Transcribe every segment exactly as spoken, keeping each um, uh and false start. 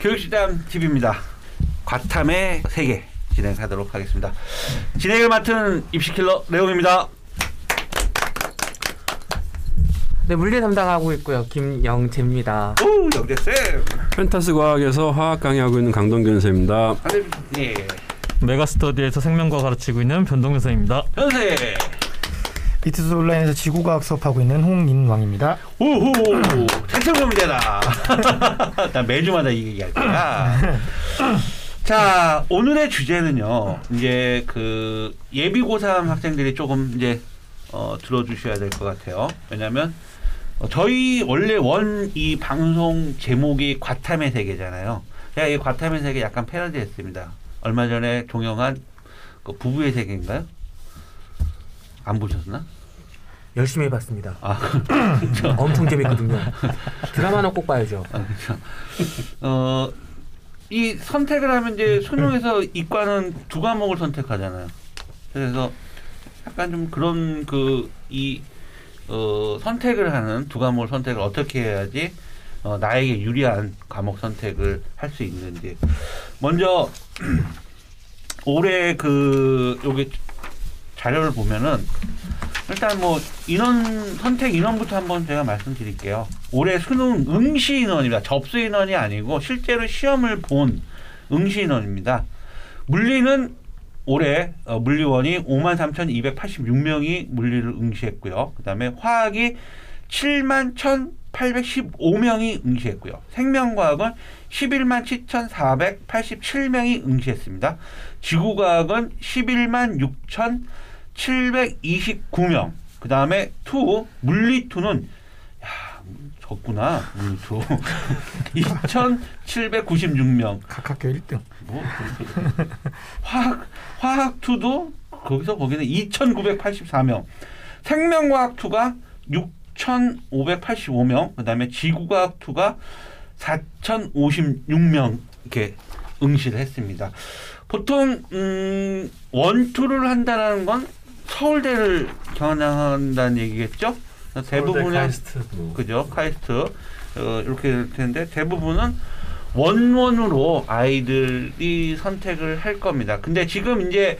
교육시담 티비입니다. 과탐의 세계 진행하도록 하겠습니다. 진행을 맡은 입시킬러 레옹입니다. 네, 물리 담당하고 있고요. 김영재입니다. 오, 영재쌤. 펜타스 과학에서 화학 강의하고 있는 강동균 선생입니다. 네. 메가스터디에서 생명과학 가르치고 있는 변동균 선생입니다. 변세. 비트스 온라인에서 지구과학 수업하고 있는 홍인왕입니다. 오호. 탱탱범대다. 나 매주마다 이 얘기할 거야. 자, 오늘의 주제는요. 이제 그 예비고삼 학생들이 조금 이제 어, 들어주셔야 될 것 같아요. 왜냐하면 어, 저희 원래 원 이 방송 제목이 과탐의 세계잖아요. 제가 이 과탐의 세계 약간 패러디했습니다. 얼마 전에 종영한 그 부부의 세계인가요? 안 보셨나? 열심히 봤습니다. 아, 그렇죠. 엄청 재밌거든요. 드라마는 꼭 봐야죠. 아, 그렇죠. 어, 이 선택을 하면 이제 수능에서 이과는 두 과목을 선택하잖아요. 그래서 약간 좀 그런 그 이 어, 선택을 하는 두 과목 선택을 어떻게 해야지 어, 나에게 유리한 과목 선택을 할 수 있는지. 먼저 올해 그 여기 자료를 보면은 일단 뭐 인원 선택 인원부터 한번 제가 말씀드릴게요. 올해 수능 응시 인원입니다. 접수 인원이 아니고 실제로 시험을 본 응시 인원입니다. 물리는 올해 어, 물리원이 오만 삼천이백팔십육 명이 물리를 응시했고요. 그 다음에 화학이 칠만 천팔백십오 명이 응시했고요. 생명과학은 십일만 칠천사백팔십칠 명이 응시했습니다. 지구과학은 십일만 육천칠백이십구 명. 그 다음에 투, 물리투는 야, 적구나. 물리투. 이천칠백구십육 명. 각 학교 일 등. 뭐, 화학, 화학투도 거기서 거기는 이천구백팔십사 명. 생명과학투가 육천오백팔십오 명. 그 다음에 지구과학투가 사천오십육 명 이렇게 응시를 했습니다. 보통 음, 원투를 한다는 건 서울대를 겨냥한다는 얘기겠죠? 대부분은 카이스트. 그죠? 카이스트. 어, 이렇게 될 텐데 대부분은 원원으로 아이들이 선택을 할 겁니다. 근데 지금 이제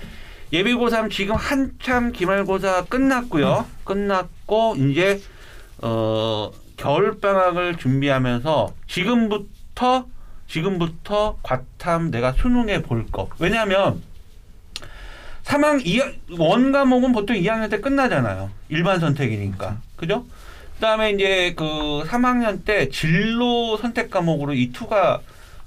예비고삼 지금 한참 기말고사 끝났고요. 음. 끝났고 이제 어, 겨울방학을 준비하면서 지금부터 지금부터 과탐 내가 수능에 볼 거. 왜냐하면 삼 학 일 과목은 보통 이 학년 때 끝나잖아요. 일반 선택이니까. 그죠? 그다음에 이제 그 삼 학년 때 진로 선택 과목으로 이 투가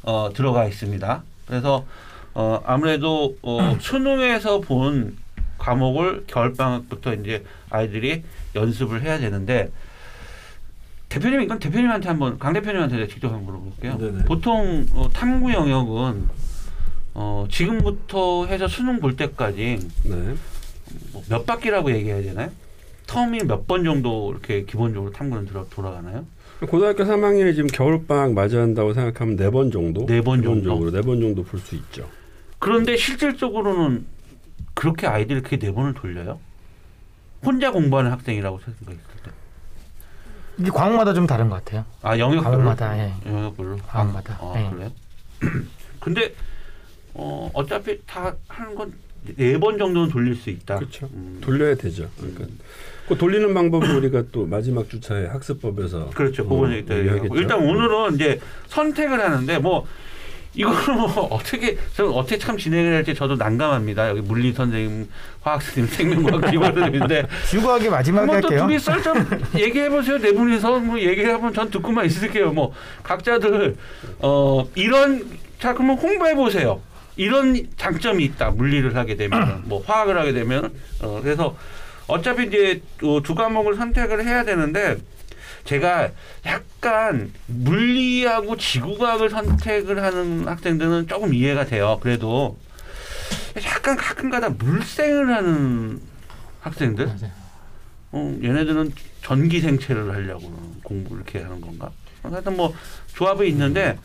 어, 들어가 있습니다. 그래서 어, 아무래도 어, 수능에서 본 과목을 겨울방학부터 이제 아이들이 연습을 해야 되는데 대표님 이건 대표님한테 한번 강 대표님한테 직접 한번 물어볼게요. 네네. 보통 어, 탐구 영역은 어, 지금부터 해서 수능 볼 때까지 네. 뭐 몇 바퀴라고 얘기해야 되나요? 텀이 몇 번 정도 이렇게 기본적으로 탐구는 들어, 돌아가나요? 고등학교 삼 학년이 지금 겨울방학 맞이한다고 생각하면 네 번 정도? 네 번 정도? 네 번 정도 볼 수 있죠. 그런데 실질적으로는 그렇게 아이들이 그렇게 네 번을 돌려요? 혼자 공부하는 학생이라고 생각했을 때. 이게 과목마다 좀 다른 것 같아요. 아, 영역별로? 과목마다, 예. 영역별로? 과목마다. 아, 예. 그래요? 근데 어, 어차피 다 하는 건 네 번 정도는 돌릴 수 있다. 그렇죠. 음. 돌려야 되죠. 그러니까 음. 그 돌리는 방법은 우리가 또 마지막 주차에 학습법에서 그렇죠. 그거는 어, 어, 일단 오늘은 이제 선택을 하는데 뭐 이거는 뭐 어떻게 저는 어떻게 참 진행을 할지 저도 난감합니다. 여기 물리 선생님, 화학 선생님, 생명과학 기본 선생님인데 지구과학이 마지막에 할게요. 또 둘이 썰좀 얘기해 보세요. 네 분이서 뭐 얘기해 보면 전 듣고만 있을게요. 뭐 각자들 어 이런 자 그러면 홍보해 보세요. 이런 장점이 있다. 물리를 하게 되면 뭐 화학을 하게 되면 어, 그래서 어차피 이제 두 과목을 선택을 해야 되는데 제가 약간 물리하고 지구과학을 선택을 하는 학생들은 조금 이해가 돼요. 그래도 약간 가끔가다 물생을 하는 학생들 어, 얘네들은 전기생체를 하려고 공부를 이렇게 하는 건가? 하여튼 뭐 조합이 있는데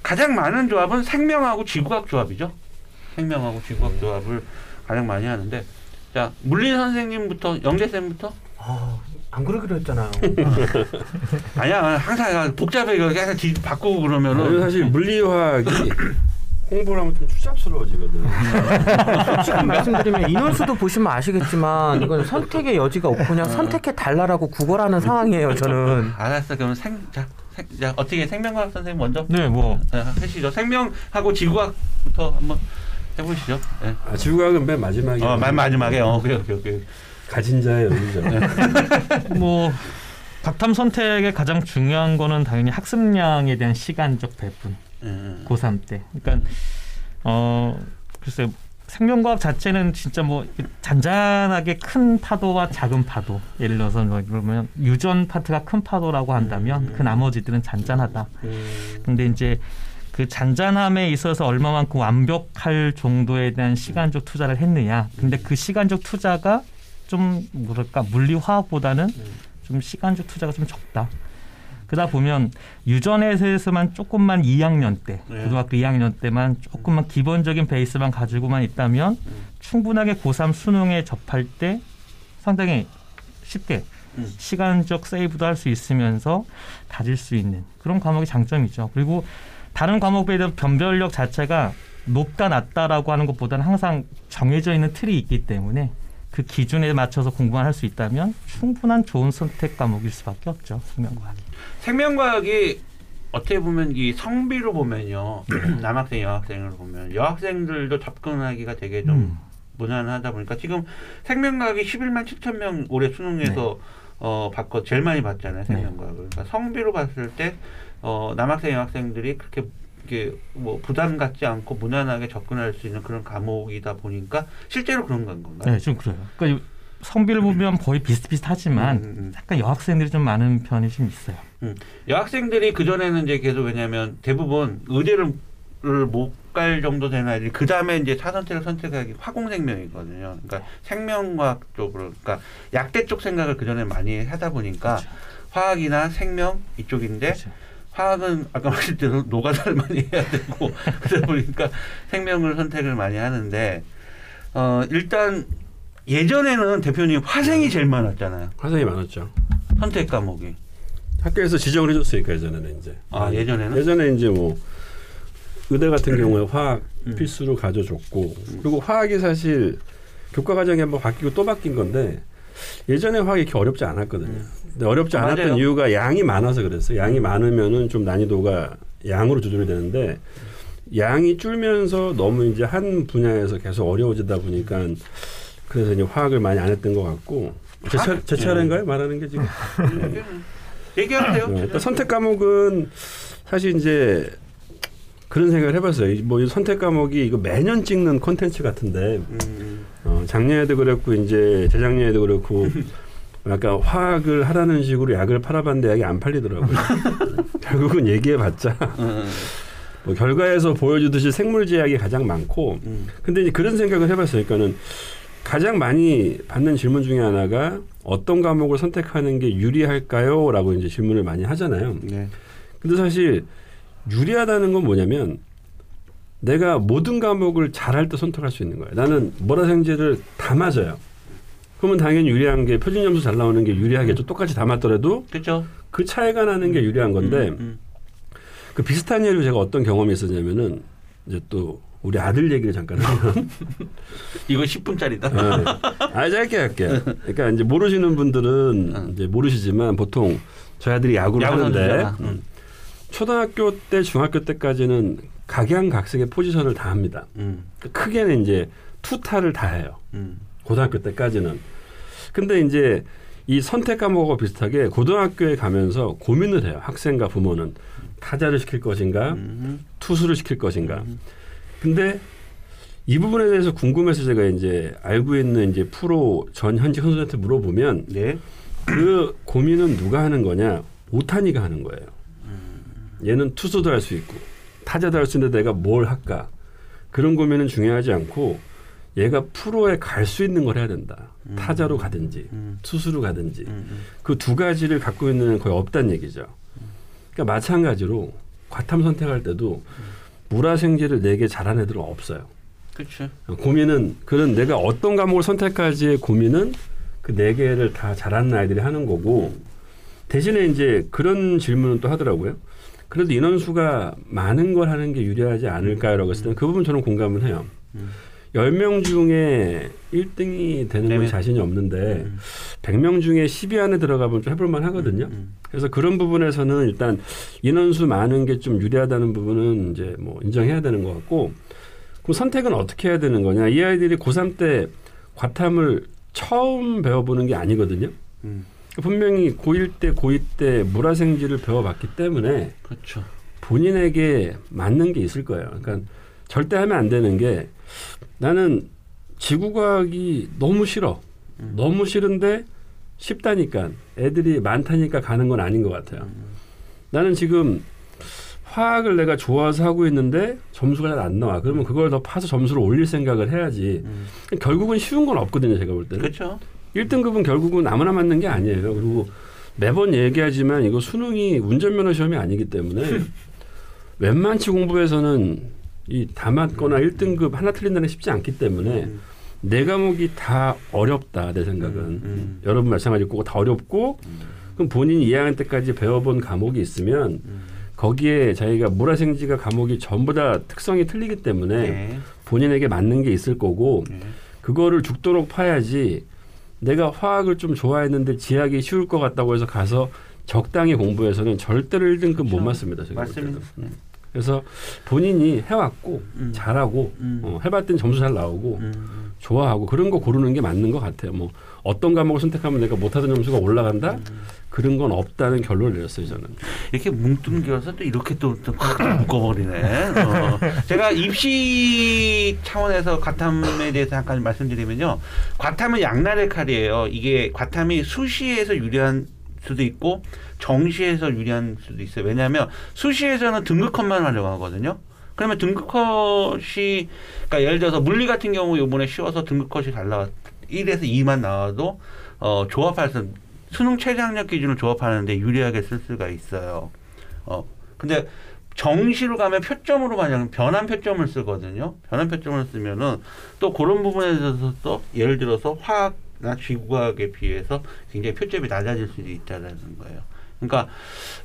가장 많은 조합은 생명하고 지구과학 조합이죠. 생명하고 지구과학 조합을 가장 많이 하는데 자 물리 선생님부터 영재 쌤부터. 아, 안 그러기로 했잖아요. 아니야, 항상 복잡해. 항상 뒤 바꾸고 그러면은 사실 물리화학이 홍보를 하면 좀 추잡스러워지거든. 솔직히 말씀드리면 인원수도 보시면 아시겠지만 이건 선택의 여지가 없고 그냥 선택해 달라라고 구걸하는 상황이에요. 저는. 알았어. 그럼 생, 자, 생, 자 어떻게 생명과학 선생님 먼저? 네, 뭐 하시죠. 생명하고 지구과학부터 한번 해보시죠. 네. 아, 지구과학은 맨 마지막에. 어, 맨 마지막에. 어, 그래, 그래, 그래. 가진 자의 의미죠. 뭐 과탐 선택의 가장 중요한 거는 당연히 학습량에 대한 시간적 배분. 음. 고삼 때. 그러니까 어 글쎄 생명과학 자체는 진짜 뭐 잔잔하게 큰 파도와 작은 파도. 예를 들어서 그러면 유전 파트가 큰 파도라고 한다면 음. 그 나머지들은 잔잔하다. 음. 근데 이제 그 잔잔함에 있어서 얼마만큼 완벽할 정도에 대한 시간적 투자를 했느냐. 근데 그 시간적 투자가 좀 뭐랄까 물리화학보다는 좀 시간적 투자가 좀 적다. 그러다 보면 유전에 대해서만 조금만 이 학년 때, 네. 고등학교 이 학년 때만 조금만 기본적인 베이스만 가지고만 있다면 충분하게 고삼 수능에 접할 때 상당히 쉽게 시간적 세이브도 할 수 있으면서 다질 수 있는 그런 과목이 장점이죠. 그리고 다른 과목에 대한 변별력 자체가 높다 낮다라고 하는 것보다는 항상 정해져 있는 틀이 있기 때문에 그 기준에 맞춰서 공부만 할 수 있다면 충분한 좋은 선택 과목일 수밖에 없죠. 생명과학이. 생명과학이 어떻게 보면 이 성비로 보면요. 남학생, 여학생으로 보면 여학생들도 접근하기가 되게 좀 음. 무난하다 보니까 지금 생명과학이 십일만 칠천 명 올해 수능에서 네. 어, 받고 제일 많이 받잖아요. 생명과학을. 네. 그러니까 성비로 봤을 때 어, 남학생, 여학생들이 그렇게 이게 뭐 부담 갖지 않고 무난하게 접근할 수 있는 그런 과목이다 보니까 실제로 그런 건가요? 네, 좀 그래요. 그러니까 성비를 보면 음. 거의 비슷비슷하지만 음, 음. 약간 여학생들이 좀 많은 편이 좀 있어요. 음. 여학생들이 그 전에는 이제 계속 왜냐하면 대부분 의대를 못 갈 정도 되는 아이들이 그 다음에 이제 사선택을 선택하기 화공생명이거든요. 그러니까 생명과학 쪽으로, 그러니까 약대 쪽 생각을 그 전에 많이 하다 보니까 그렇죠. 화학이나 생명 이쪽인데. 그렇죠. 화학은 아까 말씀대로 노가다를 많이 해야 되고 그러다 보니까 생명을 선택을 많이 하는데 어 일단 예전에는 대표님 화생이 제일 많았잖아요. 화생이 많았죠. 선택 과목이 학교에서 지정을 해줬으니까 예전에는 이제 아 예전에는 예전에 이제 뭐 의대 같은 경우에 화학 음. 필수로 가져줬고 그리고 화학이 사실 교과 과정이 한번 바뀌고 또 바뀐 건데. 예전에 화학이 이렇게 어렵지 않았거든요. 근데 어렵지 아, 않았던 맞아요. 이유가 양이 많아서 그랬어요. 양이 많으면은 좀 난이도가 양으로 조절이 되는데 양이 줄면서 너무 이제 한 분야에서 계속 어려워지다 보니까 그래서 이제 화학을 많이 안 했던 것 같고 제, 차, 제 차례인가요? 말하는 게 지금 얘기하세요. 네. 그러니까 선택 과목은 사실 이제 그런 생각을 해봤어요. 뭐 선택 과목이 이거 매년 찍는 콘텐츠 같은데. 음. 어, 작년에도 그렇고 이제 재작년에도 그렇고 약간 화학을 하라는 식으로 약을 팔아봤는데 약이 안 팔리더라고요. 결국은 얘기해봤자 뭐 결과에서 보여주듯이 생물제약이 가장 많고 음. 근데 이제 그런 생각을 해봤어요. 그러니까는 가장 많이 받는 질문 중에 하나가 어떤 과목을 선택하는 게 유리할까요? 라고 이제 질문을 많이 하잖아요. 네. 근데 사실 유리하다는 건 뭐냐면 내가 모든 과목을 잘할 때 선택할 수 있는 거예요. 나는 모라생제를 다 맞아요. 그러면 당연히 유리한 게 표준점수 잘 나오는 게 유리하겠죠. 음. 똑같이 다 맞더라도 그쵸. 그 차이가 나는 게 유리한 건데 음, 음. 그 비슷한 예로 제가 어떤 경험이 있었냐면은 이제 또 우리 아들 얘기를 잠깐 하면 이거 십 분짜리다. 네. 아 짧게 할게요. 그러니까 이제 모르시는 분들은 음. 이제 모르시지만 보통 저희 아들이 야구를 야구 하는데 음. 초등학교 때 중학교 때까지는 각양각색의 포지션을 다 합니다. 음. 크게는 이제 투타를 다 해요. 음. 고등학교 때까지는. 근데 이제 이 선택 과목하고 비슷하게 고등학교에 가면서 고민을 해요. 학생과 부모는 타자를 시킬 것인가 음. 투수를 시킬 것인가. 음. 근데 이 부분에 대해서 궁금해서 제가 이제 알고 있는 이제 프로 전 현직 선수한테 물어보면 네. 그 고민은 누가 하는 거냐. 오타니가 하는 거예요. 음. 얘는 투수도 할 수 있고 타자도 할 수 있는데 내가 뭘 할까. 그런 고민은 중요하지 않고 얘가 프로에 갈 수 있는 걸 해야 된다. 음. 타자로 가든지 음. 투수로 가든지 음. 그 두 가지를 갖고 있는 건 거의 없다는 얘기죠. 그러니까 마찬가지로 과탐 선택할 때도 물화생제를 내게 잘하는 애들은 없어요. 그렇죠. 고민은 그런 내가 어떤 과목을 선택할지의 고민은 그 네 개를 다 잘하는 아이들이 하는 거고, 대신에 이제 그런 질문은 또 하더라고요. 그래도 인원수가 많은 걸 하는 게 유리하지 않을까라고 했을 때는 그 부분 저는 공감을 해요. 음. 열 명 중에 일 등이 되는 건 자신이 없는데 음. 백 명 중에 십 위 안에 들어가면 좀 해볼만 하거든요. 음. 그래서 그런 부분에서는 일단 인원수 많은 게 좀 유리하다는 부분은 이제 뭐 인정해야 되는 것 같고, 그럼 선택은 어떻게 해야 되는 거냐. 이 아이들이 고삼 때 과탐을 처음 배워보는 게 아니거든요. 음. 분명히 고일 때, 고이 때 물화생지를 배워봤기 때문에 그렇죠. 본인에게 맞는 게 있을 거예요. 그러니까 절대 하면 안 되는 게, 나는 지구과학이 너무 싫어. 음. 너무 싫은데 쉽다니까, 애들이 많다니까 가는 건 아닌 것 같아요. 음. 나는 지금 화학을 내가 좋아서 하고 있는데 점수가 잘 안 나와. 그러면 그걸 더 파서 점수를 올릴 생각을 해야지. 음. 결국은 쉬운 건 없거든요, 제가 볼 때는. 그렇죠. 일 등급은 결국은 아무나 맞는 게 아니에요. 그리고 매번 얘기하지만 이거 수능이 운전면허 시험이 아니기 때문에 웬만치 공부에서는 이 다 맞거나 음. 일 등급 하나 틀린다는 게 쉽지 않기 때문에 음. 네 과목이 다 어렵다, 내 생각은. 음. 음. 여러분 마찬가지일 거고 다 어렵고 음. 그럼 본인이 이 학년 때까지 배워본 과목이 있으면 음. 거기에 자기가 물화생지가 과목이 전부 다 특성이 틀리기 때문에 네. 본인에게 맞는 게 있을 거고 네. 그거를 죽도록 파야지, 내가 화학을 좀 좋아했는데 지학이 쉬울 것 같다고 해서 가서 적당히 공부해서는 절대로 일 등급 그렇죠. 못 맞습니다. 맞습니다. 네. 그래서 본인이 해왔고 음. 잘하고 음. 어, 해봤더니 점수 잘 나오고 음. 좋아하고 그런 거 고르는 게 맞는 것 같아요. 뭐 어떤 과목을 선택하면 내가 못하던 점수가 올라간다? 음. 그런 건 없다는 결론을 내렸어요, 저는. 이렇게 뭉뚱겨서 또 이렇게 또, 또 묶어버리네. 어. 제가 입시 차원에서 과탐에 대해서 잠깐 말씀드리면요. 과탐은 양날의 칼이에요. 이게 과탐이 수시에서 유리한 수도 있고 정시에서 유리한 수도 있어요. 왜냐하면 수시에서는 등급컷만 하려고 하거든요. 그러면 등급컷이, 그러니까 예를 들어서 물리 같은 경우 이번에 쉬워서 등급컷이 잘 나왔, 일에서 이만 나와도 어, 조합해서 수능 최저학력 기준을 조합하는데 유리하게 쓸 수가 있어요. 어, 근데 정시로 가면 표점으로 만약 변환 표점을 쓰거든요. 변환 표점을 쓰면은 또 그런 부분에 있어서 또 예를 들어서 화학 나 지구과학에 비해서 굉장히 표점이 낮아질 수도 있다는 거예요. 그러니까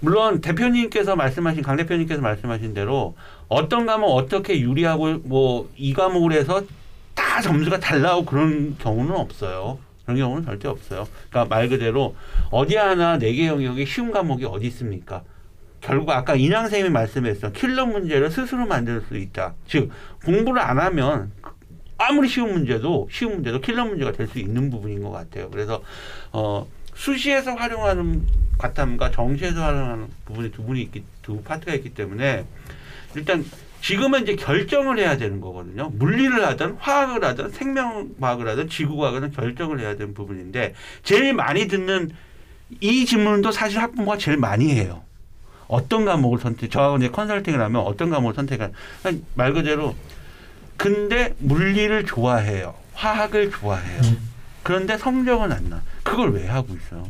물론 대표님께서 말씀하신, 강 대표님께서 말씀하신 대로 어떤 과목 어떻게 유리하고 뭐 이 과목을 해서 다 점수가 달라고 그런 경우는 없어요. 그런 경우는 절대 없어요. 그러니까 말 그대로 어디 하나 네 개 영역이 쉬운 과목이 어디 있습니까? 결국 아까 인양 쌤이 말씀했던 킬러 문제를 스스로 만들 수 있다. 즉 공부를 안 하면 아무리 쉬운 문제도 쉬운 문제도 킬러 문제가 될 수 있는 부분인 것 같아요. 그래서 어, 수시에서 활용하는 과탐과 정시에서 활용하는 부분이 두 분이 있기, 두 파트가 있기 때문에 일단 지금은 이제 결정을 해야 되는 거거든요. 물리를 하든 화학을 하든 생명과학을 하든 지구과학을 하든 결정을 해야 되는 부분인데, 제일 많이 듣는 이 질문도 사실 학부모가 제일 많이 해요. 어떤 과목을 선택? 저하고 이제 컨설팅을 하면 어떤 과목을 선택하는? 말 그대로. 근데 물리를 좋아해요. 화학을 좋아해요. 그런데 성적은 안 나. 그걸 왜 하고 있어요?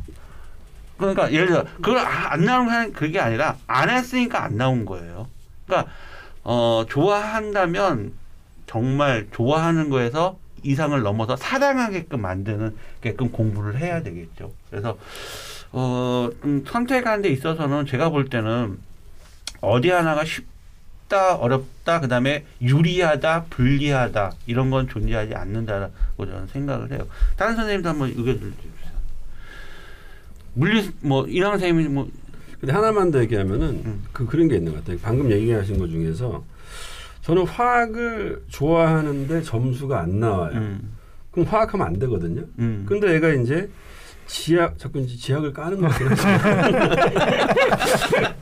그러니까 예를 들어 그걸 안 나온 건 그게 아니라 안 했으니까 안 나온 거예요. 그러니까 어, 좋아한다면 정말 좋아하는 거에서 이상을 넘어서 사랑하게끔 만드는 게끔 공부를 해야 되겠죠. 그래서 어, 좀 선택하는 데 있어서는 제가 볼 때는 어디 하나가 쉽 어렵다, 그 다음에 유리하다, 불리하다 이런 건 존재하지 않는다라고 저는 생각을 해요. 다른 선생님도 한번 의견을 주십시오. 물리 뭐 이랑 선생님이 뭐 근데 하나만 더 얘기하면은 음. 그 그런 게 있는 것 같아요. 방금 얘기하신 것 중에서 저는 화학을 좋아하는데 점수가 안 나와요. 음. 그럼 화학하면 안 되거든요. 음. 근데 얘가 이제 지학, 자꾸 이제 지학을 까는 것 같긴 하지만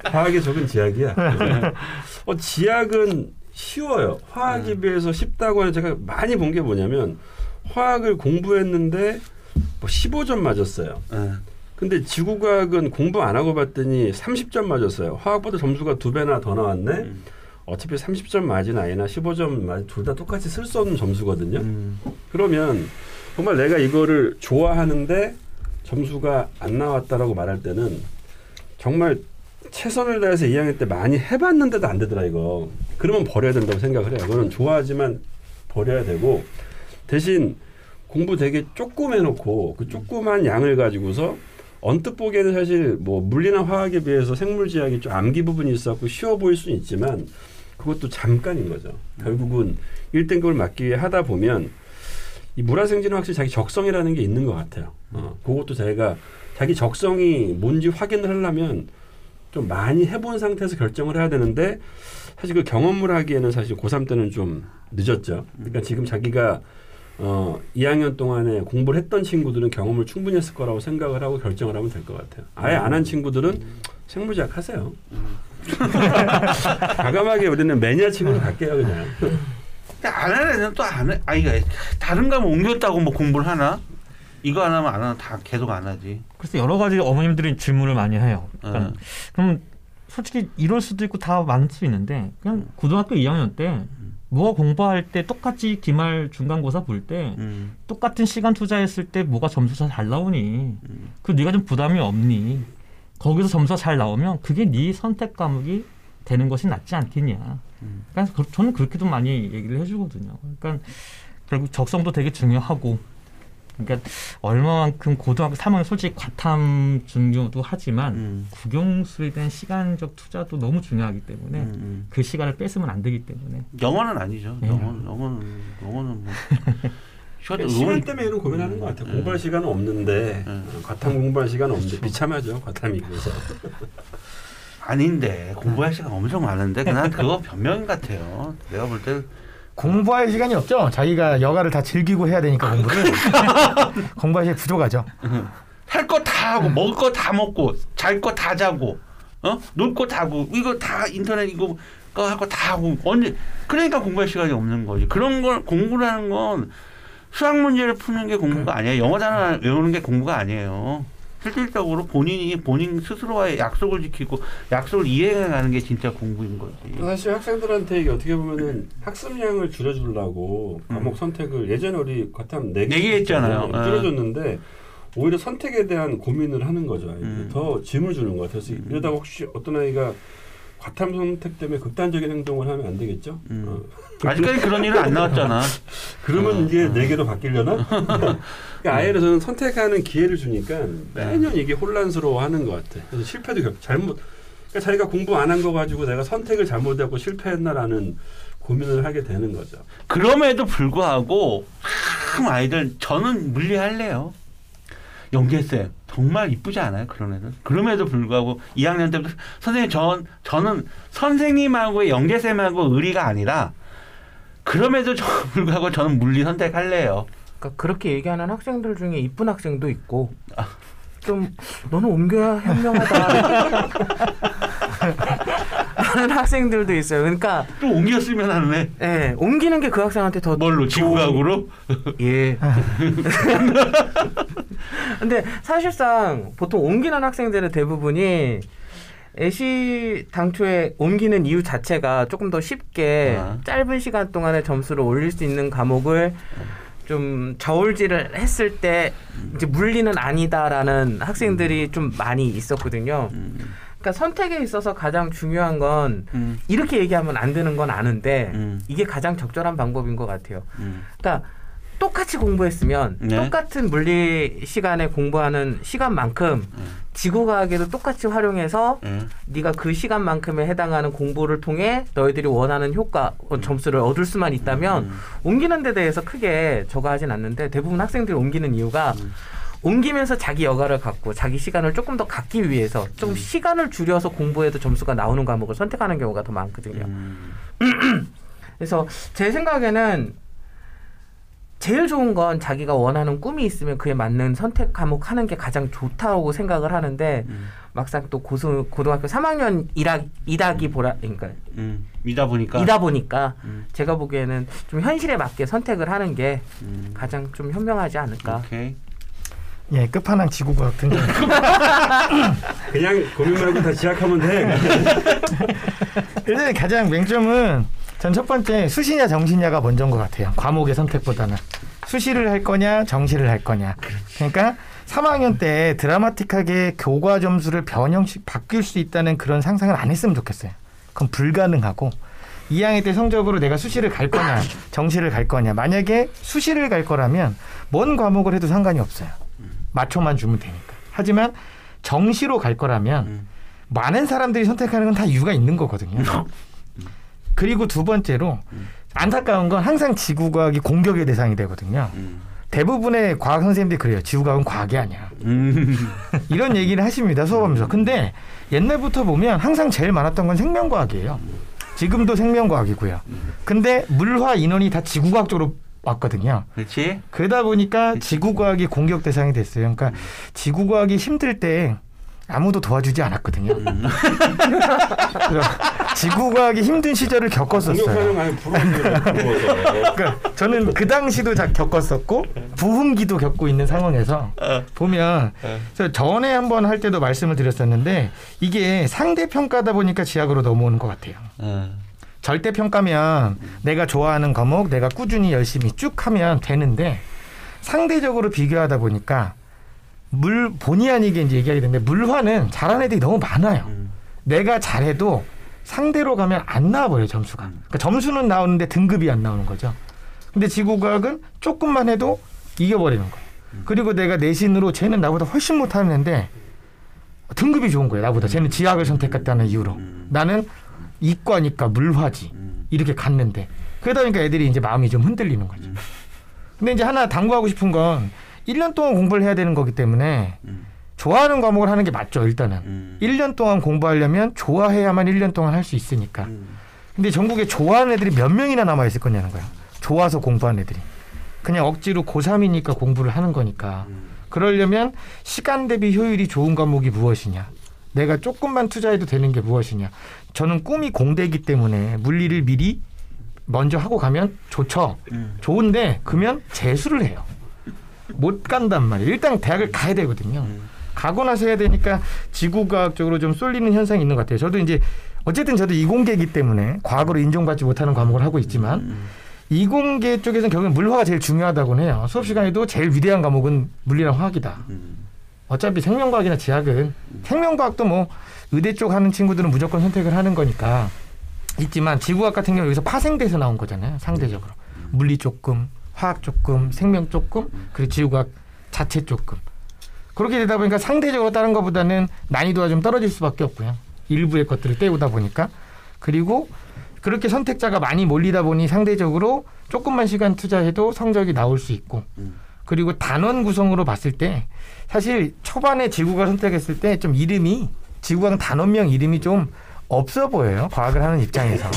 화학의 적은 지학이야. 어, 지학은 쉬워요. 화학에 음. 비해서 쉽다고 하는, 제가 많이 본 게 뭐냐면 화학을 공부했는데 뭐 십오 점 맞았어요. 음. 근데 지구과학은 공부 안 하고 봤더니 삼십 점 맞았어요. 화학보다 점수가 두 배나 더 나왔네. 음. 어차피 삼십 점 맞은 아이나 십오 점 맞은 둘 다 똑같이 쓸 수 없는 점수거든요. 음. 그러면 정말 내가 이거를 좋아하는데 점수가 안 나왔다라고 말할 때는 정말 최선을 다해서 이 학년 때 많이 해봤는데도 안 되더라 이거. 그러면 버려야 된다고 생각을 해요. 그건 좋아하지만 버려야 되고, 대신 공부 되게 조금 해놓고 그 조그만 양을 가지고서 언뜻 보기에는 사실 뭐 물리나 화학에 비해서 생물지학이 좀 암기 부분이 있어갖고 쉬워 보일 수는 있지만 그것도 잠깐인 거죠. 결국은 일 등급을 맞기 위해 하다 보면 이 물화생지는 확실히 자기 적성이라는 게 있는 것 같아요. 어, 그것도 자기가 자기 적성이 뭔지 확인을 하려면 좀 많이 해본 상태에서 결정을 해야 되는데 사실 그 경험을 하기에는 사실 고삼 때는 좀 늦었죠. 그러니까 지금 자기가 어, 이 학년 동안에 공부를 했던 친구들은 경험을 충분히 했을 거라고 생각을 하고 결정을 하면 될 것 같아요. 아예 안 한 친구들은 생물지학 하세요. 과감하게 우리는 매니아층으로 갈게요 그냥. 안 하는 애는 또 안 해. 아이가 다른 과목 옮겼다고 뭐 공부를 하나? 이거 안 하면 안 하나 다 계속 안 하지. 그래서 여러 가지 어머님들이 질문을 많이 해요. 그러니까 네. 그럼 솔직히 이럴 수도 있고 다 많을 수 있는데 그냥 고등학교 이 학년 때 뭐가 공부할 때 똑같이 기말 중간고사 볼 때 음. 똑같은 시간 투자했을 때 뭐가 점수가 잘 나오니? 음. 그 네가 좀 부담이 없니? 거기서 점수가 잘 나오면 그게 네 선택 과목이 되는 것이 낫지 않겠냐. 음. 그러니까 저는 그렇게도 많이 얘기를 해주거든요. 그러니까 결국 적성도 되게 중요하고 그러니까 얼마만큼 고등학교 삼 학년 솔직히 과탐 중요도 하지만 음. 국영수에 대한 시간적 투자도 너무 중요하기 때문에 음, 음. 그 시간을 뺏으면 안 되기 때문에 영어는 아니죠. 네. 영어는, 영어는, 영어는 뭐 그러니까 시간 때문에 이런 고민하는 것 같아요. 네. 공부할 시간은 없는데 네. 과탐 공부할 시간은 없는데 그렇죠. 비참하죠. 과탐이 그래서 아닌데 공부할 시간 엄청 많은데 그냥 그거 변명 같아요. 내가 볼 때 공부할 시간이 없죠. 자기가 여가를 다 즐기고 해야 되니까 공부를 공부할 시간이 부족하죠. 할 거 다 하고 먹을 거 다 먹고 잘 거 다 자고 어? 놀 거 다 하고 이거 다 인터넷 이거 할 거 다 하고 언제 그러니까 공부할 시간이 없는 거지. 그런 걸 공부라는 건 수학 문제를 푸는 게 공부가 아니에요. 영어 단어 외우는 게 공부가 아니에요. 실질적으로 본인이 본인 스스로와의 약속을 지키고 약속을 이행해가는 게 진짜 공부인 거지. 사실 학생들한테 어떻게 보면은 학습량을 줄여주려고 음. 과목 선택을 예전에 우리 과탐 네 개 했잖아요. 줄여줬는데 오히려 선택에 대한 고민을 하는 거죠. 음. 더 짐을 주는 것 같아서 음. 이러다가 혹시 어떤 아이가 과탐 선택 때문에 극단적인 행동을 하면 안 되겠죠? 음. 어. 아직까지 그런 일은 안 나왔잖아. 그러면 어, 이게 어. 네 개로 바뀌려나? 그러니까 아예로 저는 선택하는 기회를 주니까 매년 이게 혼란스러워하는 것 같아. 그래서 실패도 잘못, 그러니까 자기가 공부 안 한 거 가지고 내가 선택을 잘못하고 실패했나라는 고민을 하게 되는 거죠. 그럼에도 불구하고 참 아이들, 저는 물리할래요. 영재쌤 정말 이쁘지 않아요? 그런 애들. 그럼에도 불구하고 이 학년 때부터 선생님 전, 저는 선생님하고 영재쌤하고 의리가 아니라 그럼에도 불구하고 저는 물리 선택할래요. 그러니까 그렇게 얘기하는 학생들 중에 이쁜 학생도 있고 아. 좀 너는 옮겨야 현명하다 하는 학생들도 있어요. 그러니까 또 옮겼으면 하네. 네, 옮기는 게 그 학생한테 더 뭘로 지구과학으로? 예. 근데 사실상 보통 옮기는 학생들의 대부분이 애시 당초에 옮기는 이유 자체가 조금 더 쉽게 아. 짧은 시간 동안에 점수를 올릴 수 있는 과목을 좀 저울질을 했을 때 이제 물리는 아니다라는 학생들이 음. 좀 많이 있었거든요. 음. 그러니까 선택에 있어서 가장 중요한 건 음. 이렇게 얘기하면 안 되는 건 아는데 음. 이게 가장 적절한 방법인 것 같아요. 음. 그러니까 똑같이 공부했으면 네. 똑같은 물리 시간에 공부하는 시간만큼 음. 지구과학에도 똑같이 활용해서 음. 네가 그 시간만큼에 해당하는 공부를 통해 너희들이 원하는 효과, 점수를 얻을 수만 있다면 음. 옮기는 데 대해서 크게 저거하진 않는데 대부분 학생들이 옮기는 이유가 음. 옮기면서 자기 여가를 갖고 자기 시간을 조금 더 갖기 위해서 좀 음. 시간을 줄여서 공부해도 점수가 나오는 과목을 선택하는 경우가 더 많거든요. 음. 그래서 제 생각에는 제일 좋은 건 자기가 원하는 꿈이 있으면 그에 맞는 선택 과목 하는 게 가장 좋다고 생각을 하는데 음. 막상 또 고수, 고등학교 삼 학년 일학, 이다기 보라, 그러니까 음. 이다 보니까, 이다 보니까 음. 제가 보기에는 좀 현실에 맞게 선택을 하는 게 음. 가장 좀 현명하지 않을까. 오케이. 예, 끝판왕 지구과학 등등. 그냥 고민 말고 다 지각하면 돼. 일단 가장 맹점은 전 첫 번째 수시냐 정시냐가 먼저인 것 같아요. 과목의 선택보다는. 수시를 할 거냐 정시를 할 거냐. 그러니까 삼 학년 때 드라마틱하게 교과 점수를 변형시 바뀔 수 있다는 그런 상상을 안 했으면 좋겠어요. 그건 불가능하고 이 학년 때 성적으로 내가 수시를 갈 거냐 정시를 갈 거냐. 만약에 수시를 갈 거라면 뭔 과목을 해도 상관이 없어요. 맞춰만 주면 되니까. 하지만 정시로 갈 거라면 음. 많은 사람들이 선택하는 건 다 이유가 있는 거거든요. 그리고 두 번째로 음. 안타까운 건 항상 지구과학이 공격의 대상이 되거든요. 음. 대부분의 과학 선생님들이 그래요. 지구과학은 과학이 아니야. 음. 이런 얘기를 하십니다. 수업하면서. 근데 옛날부터 보면 항상 제일 많았던 건 생명과학이에요. 지금도 생명과학이고요. 근데 물화 인원이 다 지구과학 쪽으로 왔거든요. 그렇지. 그러다 보니까 그치. 지구과학이 공격 대상이 됐어요. 그러니까 음. 지구과학이 힘들 때 아무도 도와주지 않았거든요. 음. 지구과학이 힘든 시절을 겪었었어요. 그러니까 저는 그 당시도 겪었었고 부흥기도 겪고 있는 상황에서 보면 전에 한번 할 때도 말씀을 드렸었는데 이게 상대평가다 보니까 지학으로 넘어오는 것 같아요. 음. 절대평가면 내가 좋아하는 과목 내가 꾸준히 열심히 쭉 하면 되는데 상대적으로 비교하다 보니까 물 본의 아니게 이제 얘기하게 되는데 물화는 잘하는 애들이 너무 많아요. 음. 내가 잘해도 상대로 가면 안 나와버려요. 점수가. 그러니까 점수는 나오는데 등급이 안 나오는 거죠. 근데 지구과학은 조금만 해도 이겨버리는 거예요. 음. 그리고 내가 내신으로 쟤는 나보다 훨씬 못하는 애인데 등급이 좋은 거예요. 나보다. 쟤는 지학을 선택했다는 이유로. 음. 나는 이과니까 물화지. 음. 이렇게 갔는데. 그러다 보니까 애들이 이제 마음이 좀 흔들리는 거죠. 음. 근데 이제 하나 당부하고 싶은 건 일 년 동안 공부를 해야 되는 거기 때문에 음. 좋아하는 과목을 하는 게 맞죠. 일단은. 음. 일 년 동안 공부하려면 좋아해야만 일 년 동안 할 수 있으니까. 음. 근데 전국에 좋아하는 애들이 몇 명이나 남아있을 거냐는 거야. 좋아서 공부하는 애들이. 그냥 억지로 고삼이니까 공부를 하는 거니까. 음. 그러려면 시간 대비 효율이 좋은 과목이 무엇이냐. 내가 조금만 투자해도 되는 게 무엇이냐. 저는 꿈이 공대이기 때문에 물리를 미리 먼저 하고 가면 좋죠. 음. 좋은데 그러면 재수를 해요. 못 간단 말이에요. 일단 대학을 가야 되거든요. 음. 가고 나서 해야 되니까 지구과학적으로 좀 쏠리는 현상이 있는 것 같아요. 저도 이제 어쨌든 저도 이공계이기 때문에 과학으로 인정받지 못하는 과목을 하고 있지만 음. 이공계 쪽에서는 결국엔 물화가 제일 중요하다고 해요. 수업 시간에도 제일 위대한 과목은 물리랑 화학이다. 음. 어차피 생명과학이나 지학은 생명과학도 뭐 의대 쪽 하는 친구들은 무조건 선택을 하는 거니까 있지만 지구과학 같은 경우는 여기서 파생돼서 나온 거잖아요. 상대적으로. 물리 조금, 화학 조금, 생명 조금, 그리고 지구과학 자체 조금. 그렇게 되다 보니까 상대적으로 다른 것보다는 난이도가 좀 떨어질 수밖에 없고요. 일부의 것들을 때우다 보니까. 그리고 그렇게 선택자가 많이 몰리다 보니 상대적으로 조금만 시간 투자해도 성적이 나올 수 있고. 그리고 단원 구성으로 봤을 때 사실 초반에 지구과학 선택했을 때 좀 이름이 지구과학 단원명 이름이 좀 없어 보여요. 과학을 하는 입장에서.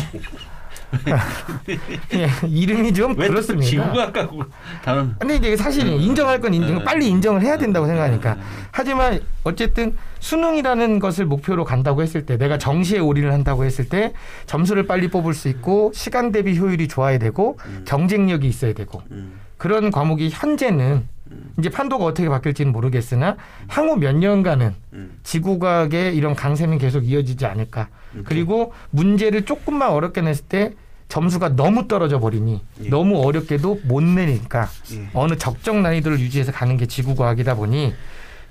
예, 이름이 좀 그렇습니다. 지구과학과 단원. 근데 이제 사실 인정할 건 인정, 빨리 인정을 해야 된다고 생각하니까. 하지만 어쨌든 수능이라는 것을 목표로 간다고 했을 때 내가 정시에 올인을 한다고 했을 때 점수를 빨리 뽑을 수 있고 시간 대비 효율이 좋아야 되고 경쟁력이 있어야 되고 그런 과목이 현재는 이제 판도가 어떻게 바뀔지는 모르겠으나 향후 몇 년간은 지구과학의 이런 강세는 계속 이어지지 않을까. 그리고 문제를 조금만 어렵게 냈을 때 점수가 너무 떨어져 버리니 예. 너무 어렵게도 못 내니까 예. 어느 적정 난이도를 유지해서 가는 게 지구과학이다 보니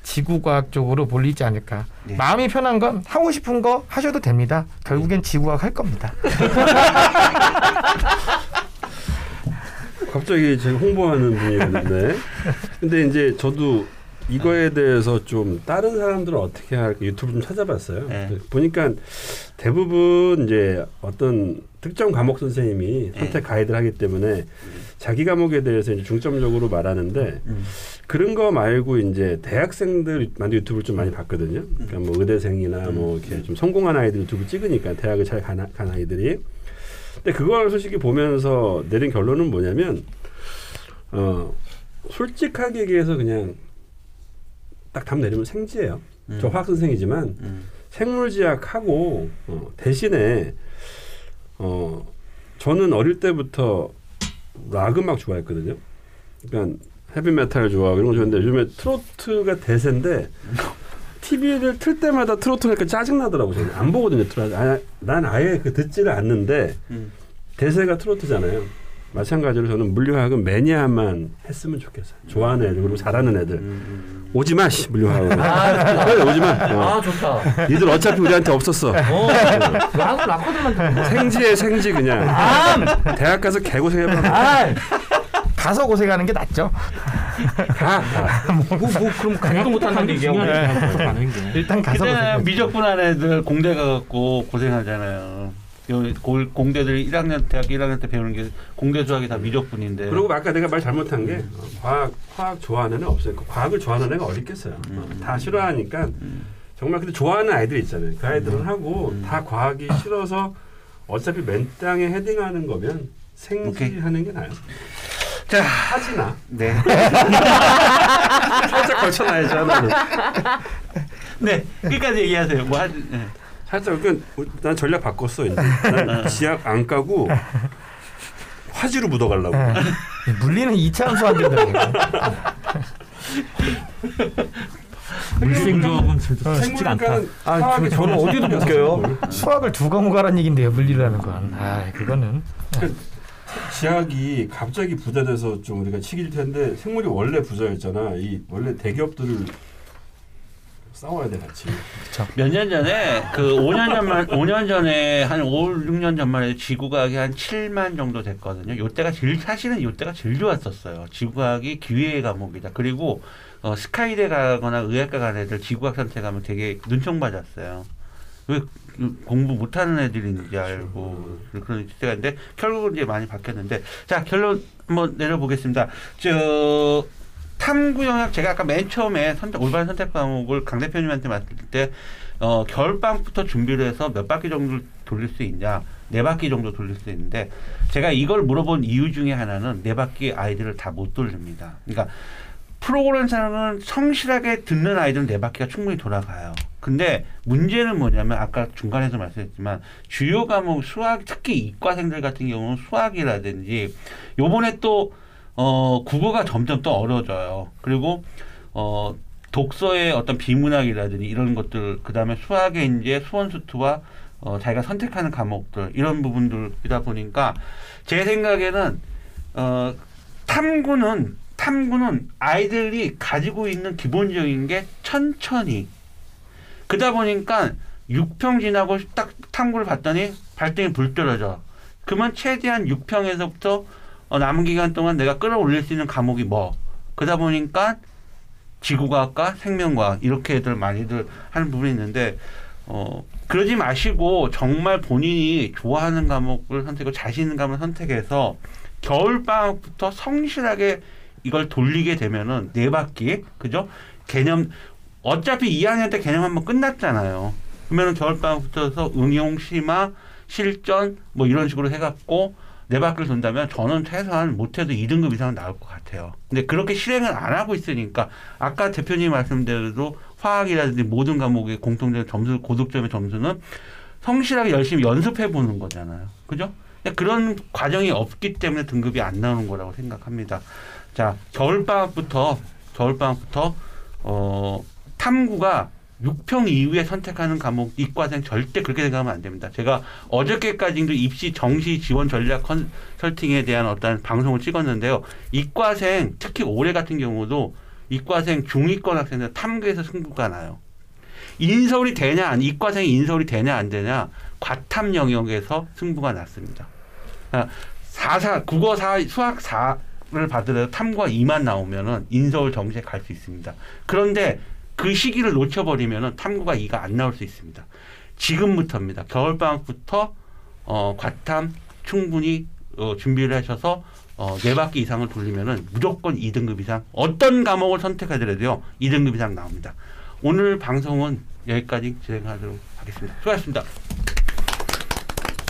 지구과학 쪽으로 몰리지 않을까. 예. 마음이 편한 건 하고 싶은 거 하셔도 됩니다. 결국엔 예. 지구과학 할 겁니다. 갑자기 제가 홍보하는 분이었는데 근데 이제 저도 이거에 대해서 좀 다른 사람들은 어떻게 할까 유튜브 좀 찾아봤어요. 네. 보니까 대부분 이제 어떤 특정 과목 선생님이 네. 선택 가이드를 하기 때문에 자기 과목에 대해서 이제 중점적으로 말하는데 음. 그런 거 말고 이제 대학생들 많이 유튜브를 좀 많이 봤거든요. 그러니까 뭐 의대생이나 뭐 이렇게 좀 성공한 아이들 유튜브 찍으니까 대학을 잘 간 아이들이. 근데 그걸 솔직히 보면서 내린 결론은 뭐냐면 어 솔직하게 얘기해서 그냥 딱 답 내리면 생지예요. 음. 저 화학 선생이지만 음. 생물지학하고 어, 대신에 어 저는 어릴 때부터 락 음악 좋아했거든요. 그러니까 헤비메탈 좋아하고 이런 거 좋아했는데 요즘에 트로트가 대세인데 티비를 틀 때마다 트로트를 하니까 짜증나더라고요. 저는 안 보거든요. 트로트. 아, 난 아예 그 듣지를 않는데 음. 대세가 트로트잖아요. 마찬가지로 저는 물리화학은 매니아만 했으면 좋겠어요. 좋아하는 애들 그리고 잘하는 애들. 음. 오지마 씨 물려하고 아, 그래, 오지마 어. 아 좋다 니들 어차피 우리한테 없었어 어. 나도 락커들만 생지에 생지 그냥 아, 대학 가서 개고생해봐 아, 가서 고생하는 게 낫죠 가 뭐, 뭐, 그럼 강의도 못하는 게 중요하네 일단 가서 고생해 미적분한 애들 공대 가갖고 고생하잖아요 공대들 일 학년 대학 일 학년 때 배우는 게 공대 수학이 다 미적분인데 그리고 아까 내가 말 잘못한 게 과학, 과학 좋아하는 애는 없어요. 과학을 좋아하는 애가 어디 있겠어요. 음. 다 싫어하니까 음. 정말 근데 좋아하는 아이들 있잖아요. 그 아이들은 음. 하고 음. 다 과학이 싫어서 어차피 맨 땅에 헤딩하는 거면 생지하는 게 나아요. 자, 하지나. 네. 살짝 걸쳐놔야죠. 하나는. 네. 끝까지 얘기하세요. 뭐 하지. 네. 살짝 난 전략 바꿨어 이제. 난 지학 안 까고 화지로 묻어가려고. 물리는 이 차 수학이더라고요. 물리는 쉽지 않다. 아, 저, 저는 어디도 못 껴요. 수학을 두 과목 하라는 얘긴데요, 물리라는 건. 아, 그거는. 그러니까 지학이 갑자기 부자돼서 좀 우리가 치길 텐데 생물이 원래 부자였잖아. 이 원래 대기업들을 싸워야 돼 같이. 몇 년 전에 그 오 년 전만 오 년 전에 한 오, 육 년 전만 해도 지구과학이 한 칠만 정도 됐거든요. 요때가 제일 사실은 요때가 제일 좋았었어요. 지구과학이 기회의 과목이다. 그리고 어, 스카이대 가거나 의학과 간 애들 지구과학 선택하면 되게 눈총받았어요. 왜 공부 못하는 애들인지 알고 그렇죠. 그런 시대인데 결국은 이제 많이 바뀌었는데 자 결론 한번 내려보겠습니다. 저 탐구영역 제가 아까 맨 처음에 선택, 올바른 선택 과목을 강 대표님한테 맡을 때 어, 겨울방부터 준비를 해서 몇 바퀴 정도 돌릴 수 있냐 네 바퀴 정도 돌릴 수 있는데 제가 이걸 물어본 이유 중에 하나는 네 바퀴 아이들을 다 못 돌립니다. 그러니까 프로그램상은 성실하게 듣는 아이들은 네 바퀴가 충분히 돌아가요. 근데 문제는 뭐냐면 아까 중간에서 말씀했지만 주요 과목 수학 특히 이과생들 같은 경우는 수학이라든지 요번에 또 어, 국어가 점점 더 어려워져요. 그리고, 어, 독서의 어떤 비문학이라든지 이런 것들, 그 다음에 수학의 이제 수원수투와 어, 자기가 선택하는 과목들, 이런 부분들이다 보니까 제 생각에는, 어, 탐구는, 탐구는 아이들이 가지고 있는 기본적인 게 천천히. 그러다 보니까 육 평 지나고 딱 탐구를 봤더니 발등이 불 떨어져. 그러면 최대한 육 평에서부터 어, 남은 기간 동안 내가 끌어올릴 수 있는 과목이 뭐 그러다 보니까 지구과학과 생명과학 이렇게 애들 많이들 하는 부분이 있는데 어, 그러지 마시고 정말 본인이 좋아하는 과목을 선택하고 자신 있는 과목을 선택해서 겨울방학부터 성실하게 이걸 돌리게 되면은 네 바퀴 그죠? 개념 어차피 이 학년 때 개념 한번 끝났잖아요. 그러면은 겨울방학부터 해서 응용, 심화, 실전 뭐 이런 식으로 해갖고 네 바퀴를 돈다면 저는 최소한 못해도 이 등급 이상은 나올 것 같아요. 근데 그렇게 실행을 안 하고 있으니까 아까 대표님 말씀대로 화학이라든지 모든 과목의 공통된 점수, 고득점의 점수는 성실하게 열심히 연습해 보는 거잖아요. 그죠? 그런 과정이 없기 때문에 등급이 안 나오는 거라고 생각합니다. 자, 겨울방학부터, 겨울방학부터, 어, 탐구가 육 평 이후에 선택하는 과목 이과생 절대 그렇게 생각하면 안 됩니다. 제가 어저께까지도 입시 정시 지원 전략 컨설팅에 대한 어떤 방송을 찍었는데요. 이과생 특히 올해 같은 경우도 이과생 중위권 학생들 탐구에서 승부가 나요. 인서울이 되냐 이과생이 인서울이 되냐 안 되냐 과탐 영역에서 승부가 났습니다. 사 사 국어 사 수학 사를 받으려도 탐구가 이만 나오면은 인서울 정시에 갈 수 있습니다. 그런데 그 시기를 놓쳐버리면 탐구가 이가 안 나올 수 있습니다. 지금부터입니다. 겨울방학부터 어, 과탐 충분히 어, 준비를 하셔서 어, 네 바퀴 이상을 돌리면 무조건 이 등급 이상 어떤 과목을 선택하더라도요. 이 등급 이상 나옵니다. 오늘 방송은 여기까지 진행하도록 하겠습니다. 수고하셨습니다.